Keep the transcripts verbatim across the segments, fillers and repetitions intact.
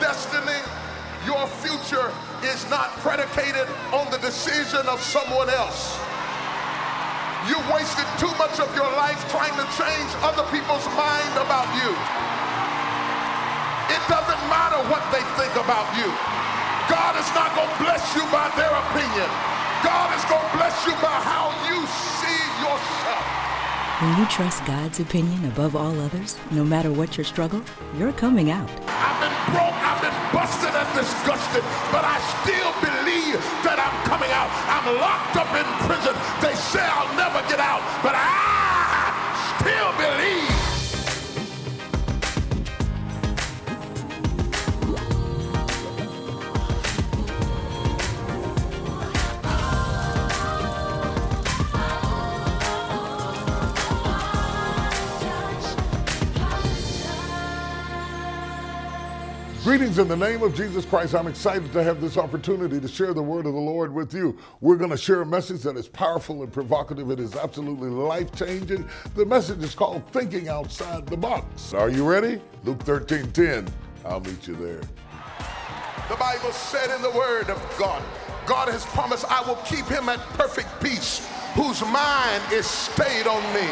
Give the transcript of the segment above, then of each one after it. destiny, your future is not predicated on the decision of someone else. You wasted too much of your life trying to change other people's mind about you. It doesn't matter what they think about you. God is not going to bless you by their opinion. God is going to bless you by how you see yourself. When you trust God's opinion above all others, no matter what your struggle, you're coming out. I've been broke, I've been busted and disgusted, but I still believe that I'm coming out. I'm locked up in prison. They say I'll never get out, but I still believe. Greetings in the name of Jesus Christ. I'm excited to have this opportunity to share the word of the Lord with you. We're going to share a message that is powerful and provocative. It is absolutely life-changing. The message is called Thinking Outside the Box. Are you ready? Luke thirteen ten. I'll meet you there. The Bible said in the word of God, God has promised, I will keep him at perfect peace, whose mind is stayed on me.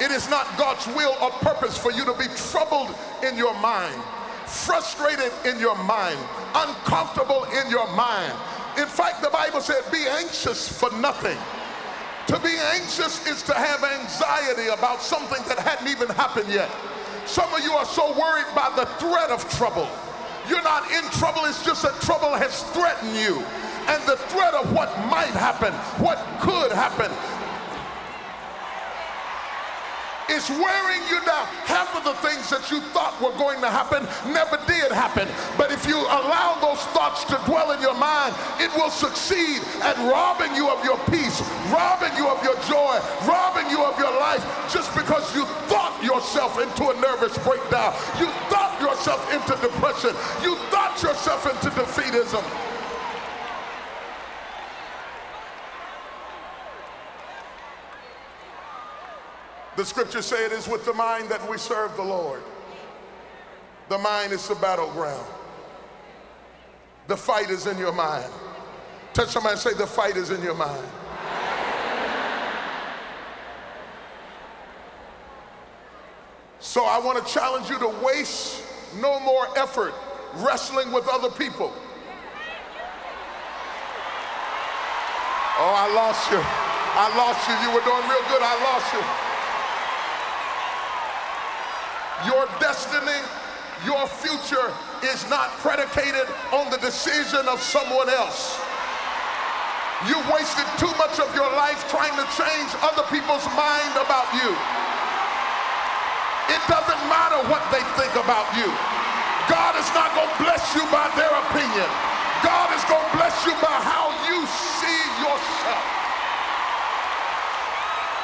It is not God's will or purpose for you to be troubled in your mind, frustrated in your mind, uncomfortable in your mind. In fact, the Bible said, be anxious for nothing. To be anxious is to have anxiety about something that hadn't even happened yet. Some of you are so worried by the threat of trouble. You're not in trouble, it's just that trouble has threatened you. And the threat of what might happen, what could happen, it's wearing you down. Half of the things that you thought were going to happen never did happen. But if you allow those thoughts to dwell in your mind, it will succeed at robbing you of your peace, robbing you of your joy, robbing you of your life, just because you thought yourself into a nervous breakdown. You thought yourself into depression. You thought yourself into defeatism. The scriptures say it is with the mind that we serve the Lord. The mind is the battleground. The fight is in your mind. Touch somebody and say, the fight is in your mind. So I want to challenge you to waste no more effort wrestling with other people. Oh, I lost you. I lost you. You were doing real good. I lost you. Your destiny, your future is not predicated on the decision of someone else. You wasted too much of your life trying to change other people's mind about you. It doesn't matter what they think about you. God is not going to bless you by their opinion. God is going to bless you by how you see yourself.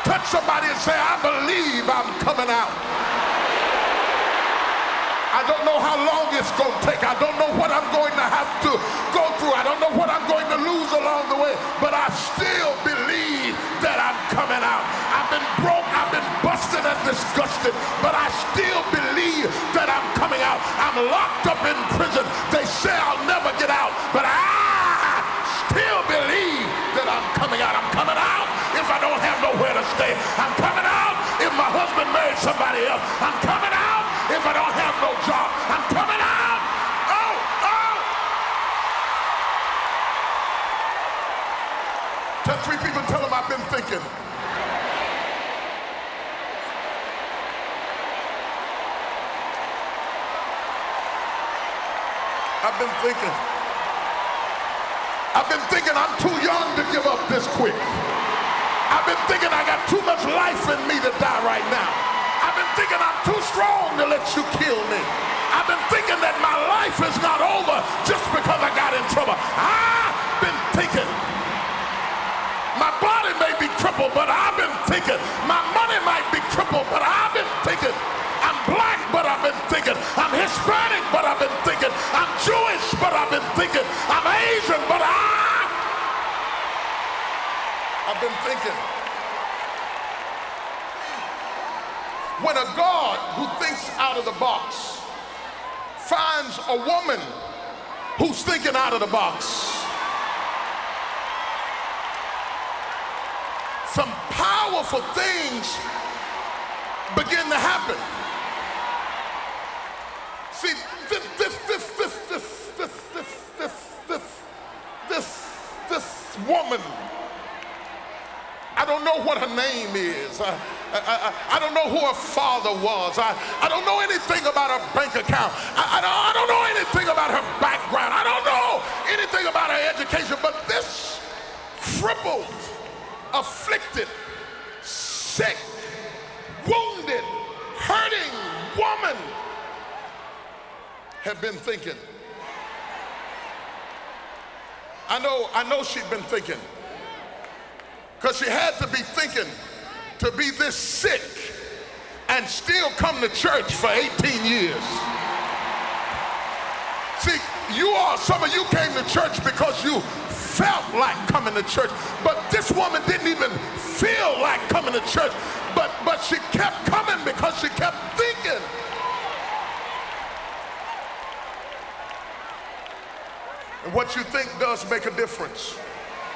Touch somebody and say, I believe I'm coming out. I don't know how long it's going to take. I don't know what I'm going to have to go through. I don't know what I'm going to lose along the way, but I still believe that I'm coming out. I've been broke, I've been busted and disgusted, but I still believe that I'm coming out. I'm locked up in prison. They say I'll never get out, but I still believe that I'm coming out. I'm coming out if I don't have nowhere to stay. I'm coming out if my husband married somebody else. I'm coming out if I don't have no job. I'm coming out. Oh, oh. Tell three people, tell them I've been thinking. I've been thinking. I've been thinking I'm too young to give up this quick. I've been thinking I got too much life in me to die right now. I've been thinking I'm too strong to let you kill me. I've been thinking that my life is not over just because I got in trouble. I've been thinking my body may be crippled, but I've been thinking my money might be crippled, but I've been thinking I'm black, but I've been thinking I'm Hispanic, but I've been thinking I'm Jewish, but I've been thinking I'm Asian, but I I've been thinking. When a God who thinks out of the box finds a woman who's thinking out of the box. Some powerful things begin to happen. See, this, this, this, this, this, this, this, this, this, this woman, I don't know what her name is. I, I, I, I don't know who her father was. I, I don't know anything about her bank account. I, I, don't, I don't know anything about her background. I don't know anything about her education. But this crippled, afflicted, sick, wounded, hurting woman had been thinking. I know, I know she'd been thinking, because she had to be thinking to be this sick and still come to church for eighteen years. See, you are, some of you came to church because you felt like coming to church, but this woman didn't even feel like coming to church, but, but she kept coming because she kept thinking. And what you think does make a difference.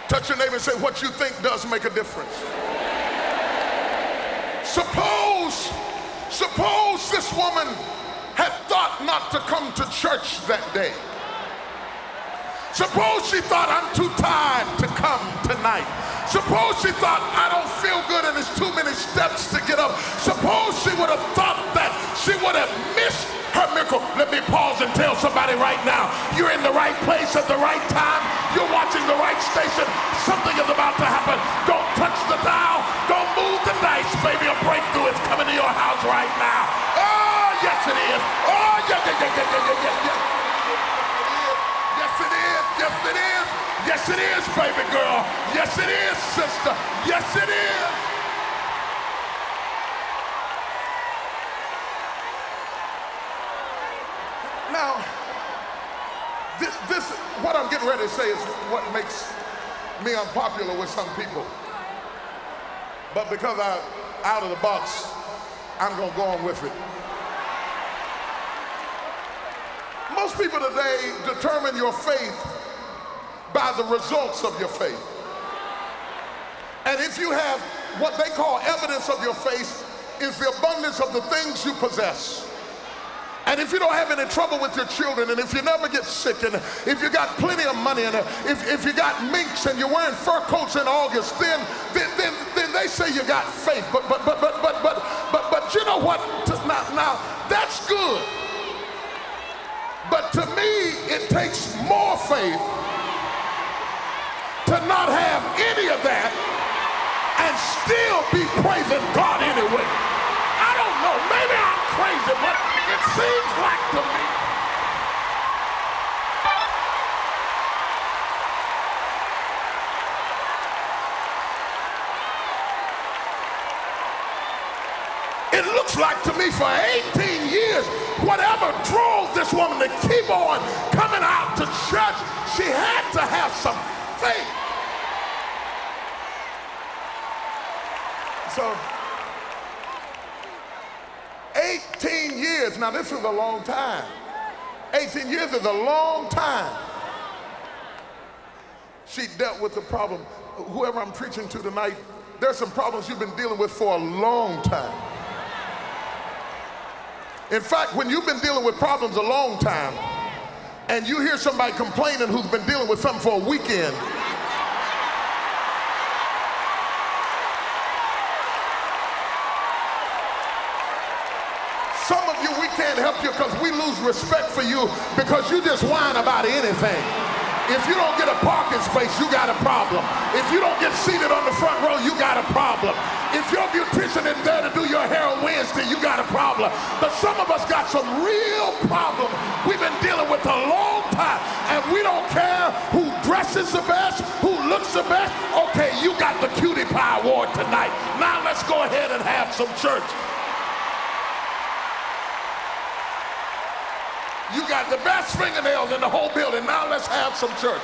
Touch your neighbor and say, what you think does make a difference. Suppose, suppose this woman had thought not to come to church that day. Suppose she thought, I'm too tired to come tonight. Suppose she thought, I don't feel good and it's too many steps to get up. Suppose she would have thought that, she would have missed her miracle. Let me pause and tell somebody right now, you're in the right place at the right time. You're watching the right station. Something is about to happen. Don't touch the dial. Don't move the dice, baby. A breakthrough is coming to your house right now. Oh, yes it is. Oh, yes, yes, yes, yes, yes, yes, yes. Yes, it is. Yes, it is. Yes, it is, baby girl. Yes, it is, sister. Yes, it is. Now, this, this, what I'm getting ready to say is what makes me unpopular with some people. But because I'm out of the box, I'm going to go on with it. Most people today determine your faith by the results of your faith. And if you have what they call evidence of your faith, is the abundance of the things you possess. And if you don't have any trouble with your children, and if you never get sick, and if you got plenty of money, and if, if you got minks and you're wearing fur coats in August, then then then, then they say you got faith. But but but but but but but, but you know what? Now, now that's good. But to me, it takes more faith to not have any of that and still be praising God anyway. I don't know, maybe I'm crazy, but it seems like to me. It looks like to me for eighteen years, whatever drove this woman to keep on coming out to church, she had to have some faith. So, eighteen years, now this is a long time. eighteen years is a long time. She dealt with the problem. Whoever I'm preaching to tonight, there's some problems you've been dealing with for a long time. In fact, when you've been dealing with problems a long time and you hear somebody complaining who's been dealing with something for a weekend, some of you, we can't help you because we lose respect for you because you just whine about anything. If you don't get a parking space, you got a problem. If you don't get seated on the front row, you got a problem. If your beautician isn't there to do your hair on Wednesday, you got a problem. But some of us got some real problems we've been dealing with a long time, and we don't care who dresses the best, who looks the best. Okay, you got the cutie pie award tonight. Now let's go ahead and have some church. You got the best fingernails in the whole building. Now let's have some church.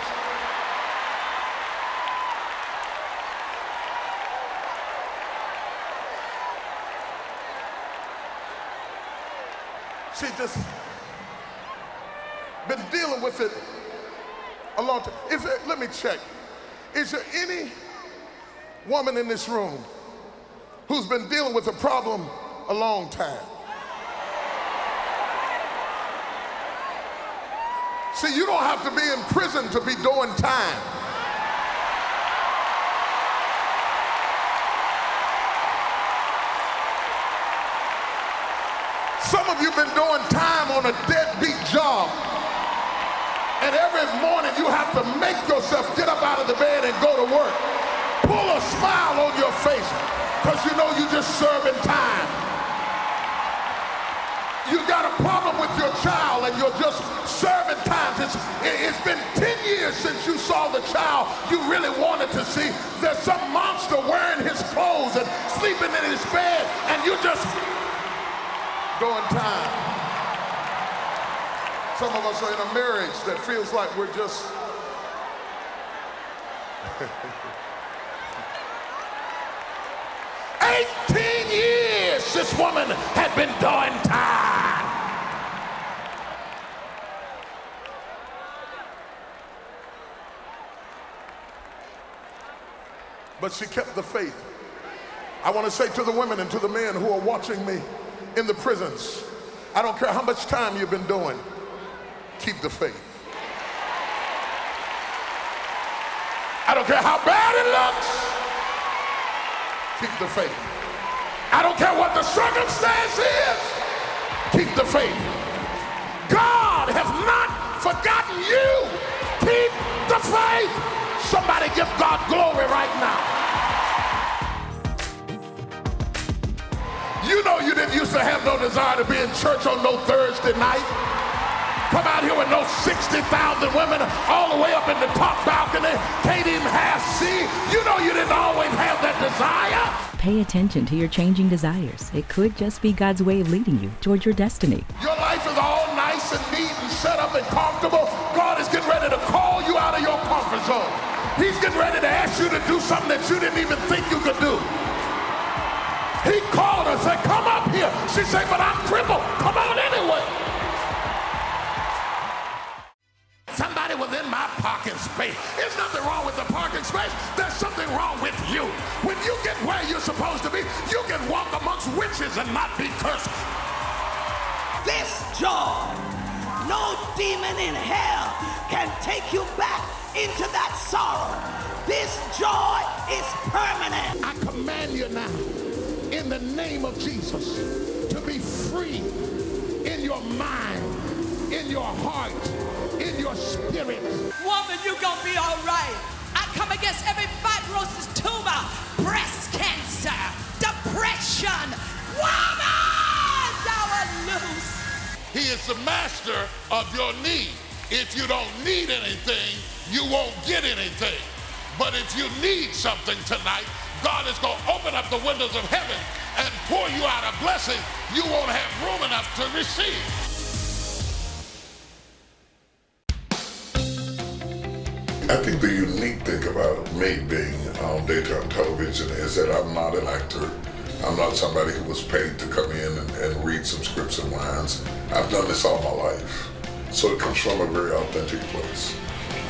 See, this, been dealing with it a long time. Is there, let me check. Is there any woman in this room who's been dealing with a problem a long time? See, you don't have to be in prison to be doing time. Some of you have been doing time on a deadbeat job. And every morning you have to make yourself get up out of the bed and go to work. Pull a smile on your face, because you know you're just serving time. You got a problem with your child and you're just serving time. It's, it's been ten years since you saw the child you really wanted to see. There's some monster wearing his clothes and sleeping in his bed, and you're just doing time. Some of us are in a marriage that feels like we're just eighteen years this woman had been doing time. But she kept the faith. I want to say to the women and to the men who are watching me in the prisons, I don't care how much time you've been doing, keep the faith. I don't care how bad it looks, keep the faith. I don't care what the circumstance is, keep the faith. God has not forgotten you. Keep the faith. Somebody give God glory right now. You know you didn't used to have no desire to be in church on no Thursday night. Come out here with no sixty thousand women all the way up in the top balcony, can't even half see. You know you didn't always have that desire. Pay attention to your changing desires. It could just be God's way of leading you toward your destiny. Your life is all nice and neat and set up and comfortable. God is getting ready to call you out of your comfort zone. He's getting ready to ask you to do something that you didn't even think you could do. He called her and said, come up here. She said, but I'm crippled. Come on anyway. Somebody was in my parking space. There's nothing wrong with the parking space. There's something wrong with you. When you get where you're supposed to be, you can walk amongst witches and not be cursed. This joy, no demon in hell can take you back into that sorrow. This joy is permanent. I command you now, in the name of Jesus, to be free in your mind, in your heart, in your spirit. Woman, you gonna be all right. I come against every fibrosis, tumor, breast cancer, depression. Woman, thou art loosed. He is the master of your need. If you don't need anything, you won't get anything. But if you need something tonight, God is gonna open up the windows of heaven and pour you out a blessing you won't have room enough to receive. I think the unique thing about me being on daytime television is that I'm not an actor. I'm not somebody who was paid to come in and, and read some scripts and lines. I've done this all my life. So it comes from a very authentic place.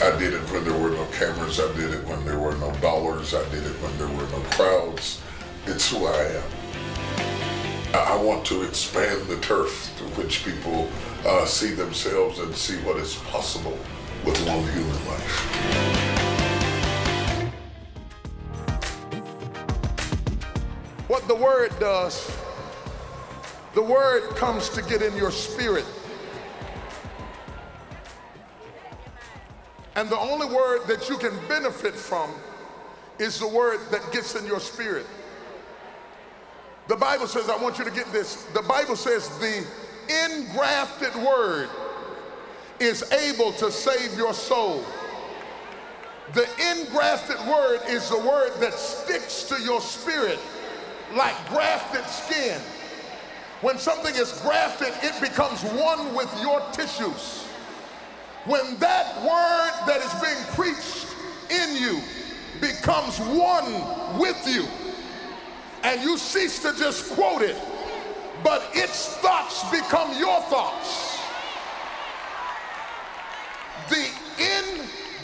I did it when there were no cameras. I did it when there were no dollars. I did it when there were no crowds. It's who I am. I want to expand the turf to which people uh, see themselves and see what is possible with a little human life. What the word does, the word comes to get in your spirit. And the only word that you can benefit from is the word that gets in your spirit. The Bible says, I want you to get this, the Bible says the engrafted word is able to save your soul. The engrafted word is the word that sticks to your spirit like grafted skin. When something is grafted, it becomes one with your tissues. When that word that is being preached in you becomes one with you, and you cease to just quote it, but its thoughts become your thoughts.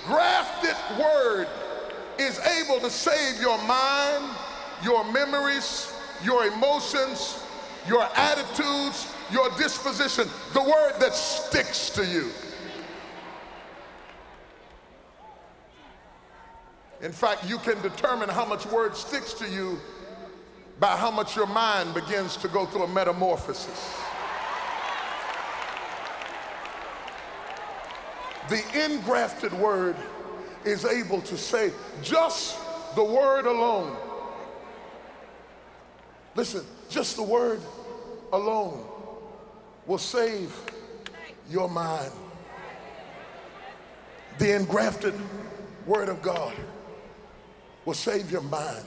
grafted word is able to save your mind, your memories, your emotions, your attitudes, your disposition, the word that sticks to you. In fact, you can determine how much word sticks to you by how much your mind begins to go through a metamorphosis. The engrafted word is able to say just the word alone. Listen, just the word alone will save your mind. The engrafted word of God will save your mind.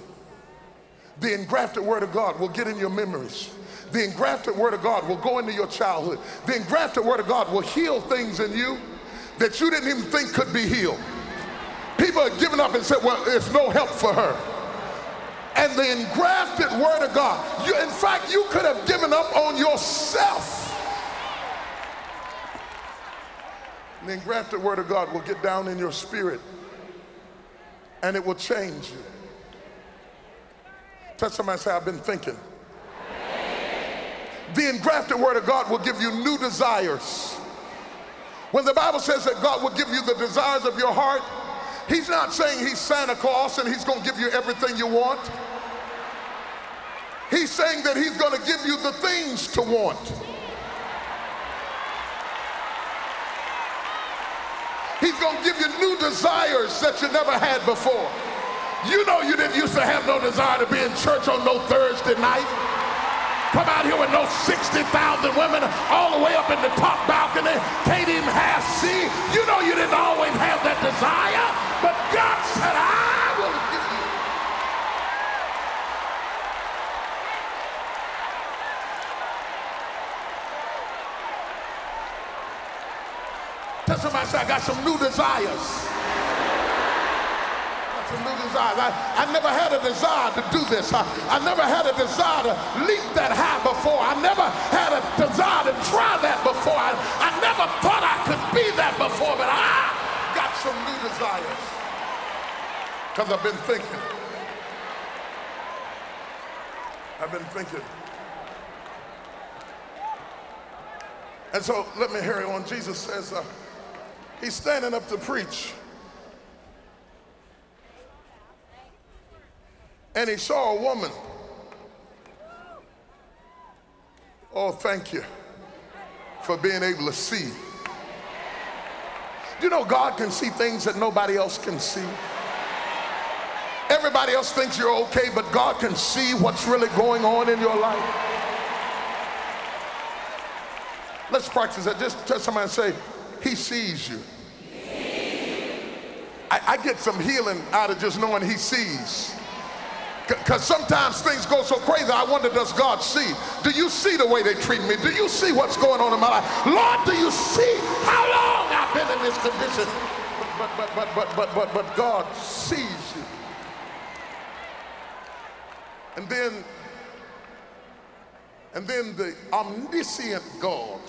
The engrafted word of God will get in your memories. The engrafted word of God will go into your childhood. The engrafted word of God will heal things in you that you didn't even think could be healed. People have given up and said, well, there's no help for her. And the engrafted word of God, you, in fact, you could have given up on yourself. The engrafted word of God will get down in your spirit and it will change you. Touch somebody and say, I've been thinking. The engrafted word of God will give you new desires. When the Bible says that God will give you the desires of your heart, He's not saying He's Santa Claus and He's going to give you everything you want. He's saying that He's going to give you the things to want. He's going to give you new desires that you never had before. You know you didn't used to have no desire to be in church on no Thursday night. Come out here with no sixty thousand women all the way up in the top balcony, can't even half see. You know you didn't always have that desire, but God said, I will give you. Tell somebody, I got some new desires. Some new desires. I, I never had a desire to do this. I, I never had a desire to leap that high before. I never had a desire to try that before. I, I never thought I could be that before, but I got some new desires because I've been thinking. I've been thinking. And so let me hurry on. Jesus says, uh, he's standing up to preach. And he saw a woman. Oh, thank you for being able to see. You know, God can see things that nobody else can see. Everybody else thinks you're okay, but God can see what's really going on in your life. Let's practice that. Just tell somebody and say, He sees you. He sees you. I, I get some healing out of just knowing He sees. Because sometimes things go so crazy, I wonder, does God see? Do you see the way they treat me? Do you see what's going on in my life? Lord, do you see how long I've been in this condition? But, but, but, but, but, but, but God sees you. And then, and then the omniscient God,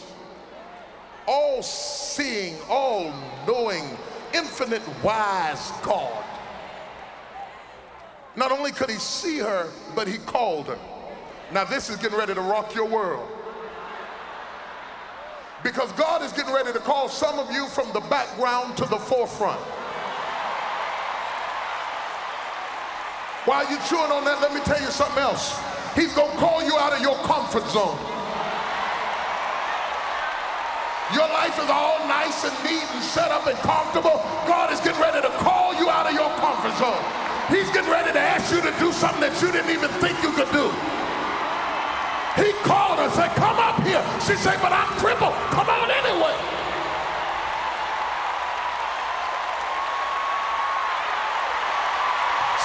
all-seeing, all-knowing, infinite wise God, not only could he see her, but he called her. Now this is getting ready to rock your world. Because God is getting ready to call some of you from the background to the forefront. While you're chewing on that, let me tell you something else. He's gonna call you out of your comfort zone. Your life is all nice and neat and set up and comfortable. God is getting ready to call you out of your comfort zone. He's getting ready to ask you to do something that you didn't even think you could do. He called her and said, come up here. She said, but I'm crippled. Come on anyway.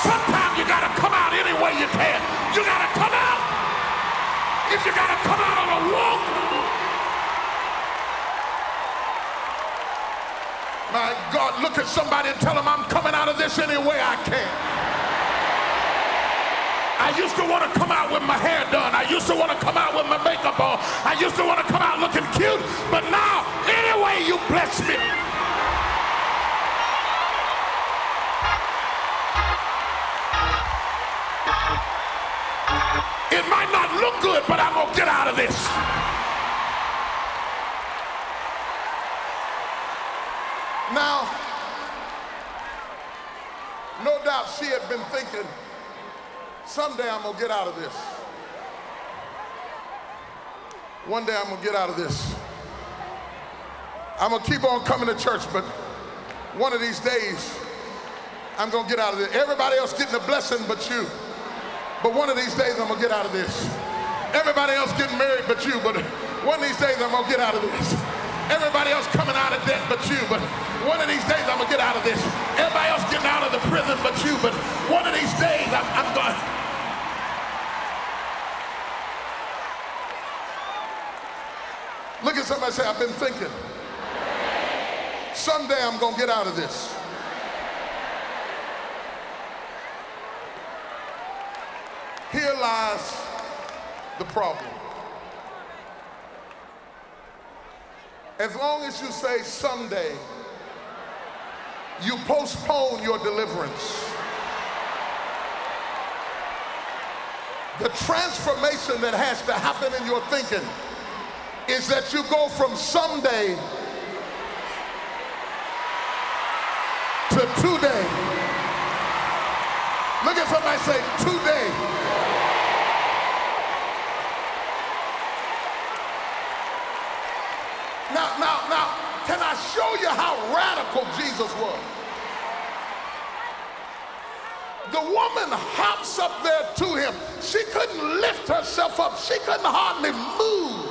Sometimes you gotta come out any way you can. You gotta come out. If you gotta come out on a walk. My God, look at somebody and tell them I'm coming out of this any way I can. I used to want to come out with my hair done. I used to want to come out with my makeup on. I used to want to come out looking cute. But now, anyway, you bless me. good, but I'm gonna get out of this. Now, no doubt she had been thinking, someday I'm gonna get out of this. One day I'm gonna get out of this. I'm gonna keep on coming to church, but one of these days, I'm gonna get out of this. Everybody else getting a blessing but you. But one of these days, I'm gonna get out of this. Everybody else getting married but you, but one of these days, I'm gonna get out of this. Everybody else coming out of debt but you, but one of these days, I'm gonna get out of this. Everybody else getting out of the prison but you, but one of these days, I'm, I'm gonna. Look at somebody and say, I've been thinking. Someday, I'm gonna get out of this. Here lies the problem. As long as you say someday, you postpone your deliverance. The transformation that has to happen in your thinking is that you go from someday to today. Look at somebody say, today. Now, now, now, can I show you how radical Jesus was? The woman hops up there to him. She couldn't lift herself up. She couldn't hardly move.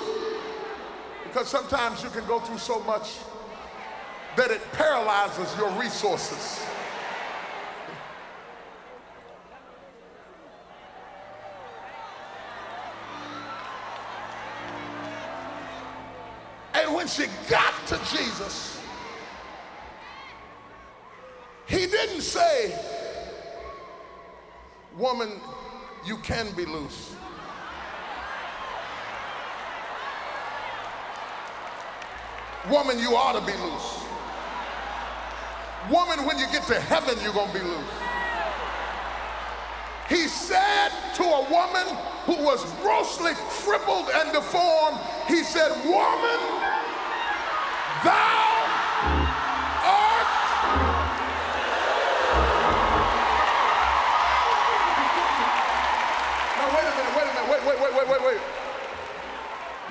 Because sometimes you can go through so much that it paralyzes your resources. When she got to Jesus, he didn't say, woman, you can be loose. Woman, you ought to be loose. Woman, when you get to heaven, you're going to be loose. He said to a woman who was grossly crippled and deformed, he said, woman, thou art. Now wait a minute, wait a minute, wait, wait, wait, wait, wait,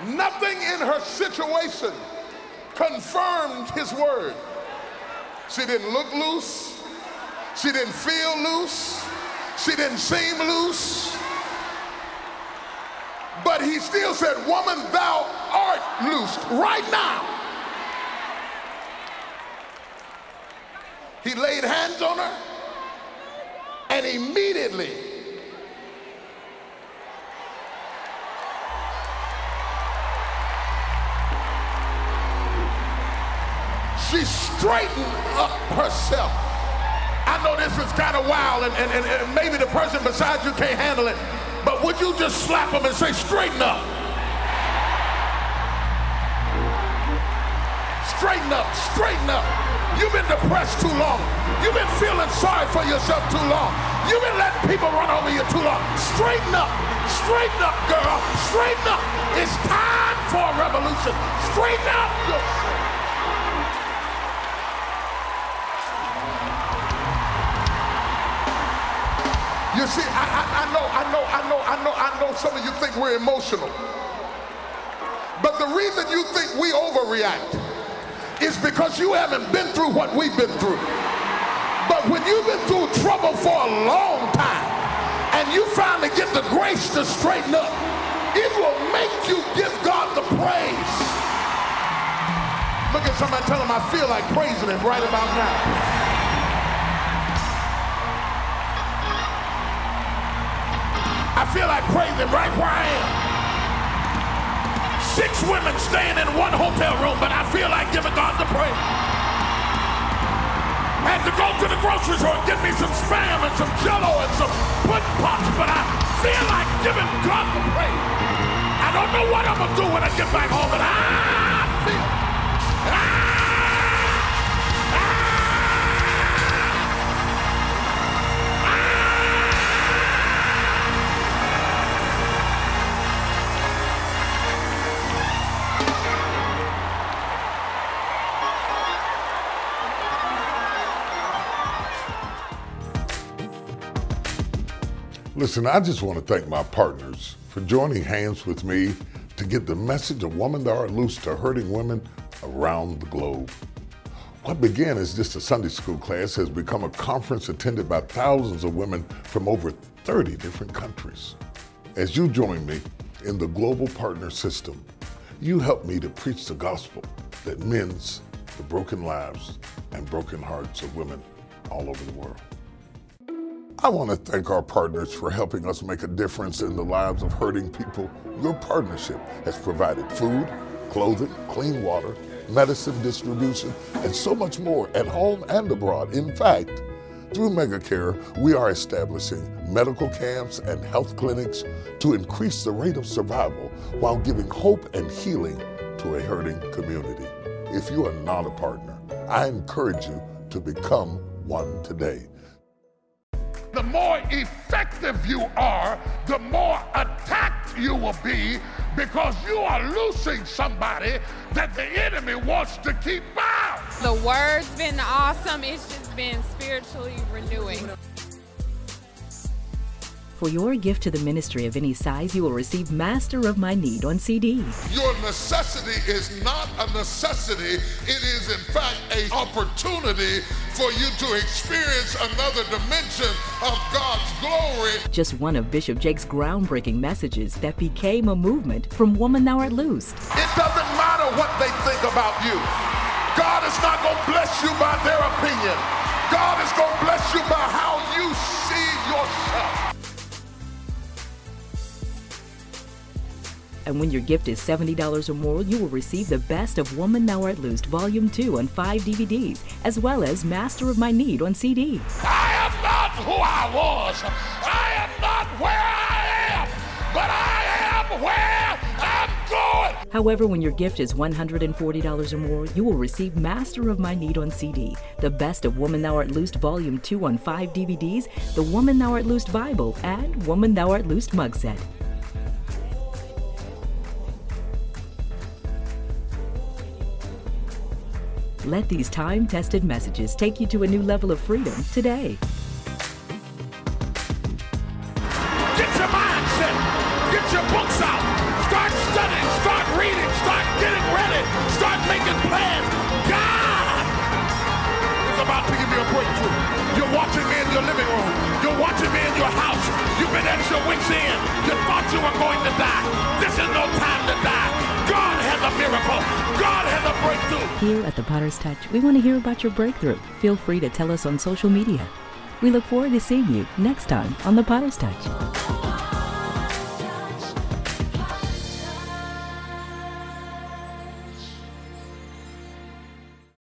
wait. Nothing in her situation confirmed his word. She didn't look loose. She didn't feel loose. She didn't seem loose. But he still said, woman, thou art loosed right now. He laid hands on her, and immediately she straightened up herself. I know this is kind of wild, and, and, and, and maybe the person beside you can't handle it, but would you just slap them and say, straighten up? Straighten up, straighten up. You've been depressed too long. You've been feeling sorry for yourself too long. You've been letting people run over you too long. Straighten up. Straighten up, girl. Straighten up. It's time for a revolution. Straighten up. You see, I, I, I know, I know, I know, I know, I know some of you think we're emotional. But the reason you think we overreact is because you haven't been through what we've been through. But when you've been through trouble for a long time and you finally get the grace to straighten up, it will make you give God the praise. Look at somebody, tell them I feel like praising him right about now. I feel like praising him right where I am. Six women staying in one hotel room, but I feel like giving God the praise. I had to go to the grocery store and get me some Spam and some Jell-O and some pudding pops, but I feel like giving God the praise. I don't know what I'm gonna do when I get back home, but I feel, I, I, I, Listen, I just want to thank my partners for joining hands with me to get the message of Woman Thou Art Loosed to hurting women around the globe. What began as just a Sunday school class has become a conference attended by thousands of women from over thirty different countries. As you join me in the global partner system, you help me to preach the gospel that mends the broken lives and broken hearts of women all over the world. I want to thank our partners for helping us make a difference in the lives of hurting people. Your partnership has provided food, clothing, clean water, medicine distribution, and so much more at home and abroad. In fact, through MegaCare, we are establishing medical camps and health clinics to increase the rate of survival while giving hope and healing to a hurting community. If you are not a partner, I encourage you to become one today. The more effective you are, the more attacked you will be, because you are loosing somebody that the enemy wants to keep out. The word's been awesome. It's just been spiritually renewing. For your gift to the ministry of any size, you will receive Master of My Need on C D. Your necessity is not a necessity. It is, in fact, an opportunity for you to experience another dimension of God's glory. Just one of Bishop Jake's groundbreaking messages that became a movement from Woman Thou Art Loosed. It doesn't matter what they think about you. God is not going to bless you by their opinion. God is going to bless you by how you see yourself. And when your gift is seventy dollars or more, you will receive the best of Woman Thou Art Loosed Volume two on five D V Ds, as well as Master of My Need on C D. I am not who I was. I am not where I am, but I am where I'm going. However, when your gift is one hundred forty dollars or more, you will receive Master of My Need on C D, the best of Woman Thou Art Loosed Volume two on five D V Ds, the Woman Thou Art Loosed Bible, and Woman Thou Art Loosed mug set. Let these time-tested messages take you to a new level of freedom today. Get your mindset. Get your books out. Start studying. Start reading. Start getting ready. Start making plans. God is about to give you a breakthrough. You're watching me in your living room. You're watching me in your house. You've been at your wit's end. You thought you were going to die. This is no time to die. God has a miracle. God has a breakthrough. Here at the Potter's Touch, we want to hear about your breakthrough. Feel free to tell us on social media. We look forward to seeing you next time on the Potter's Touch.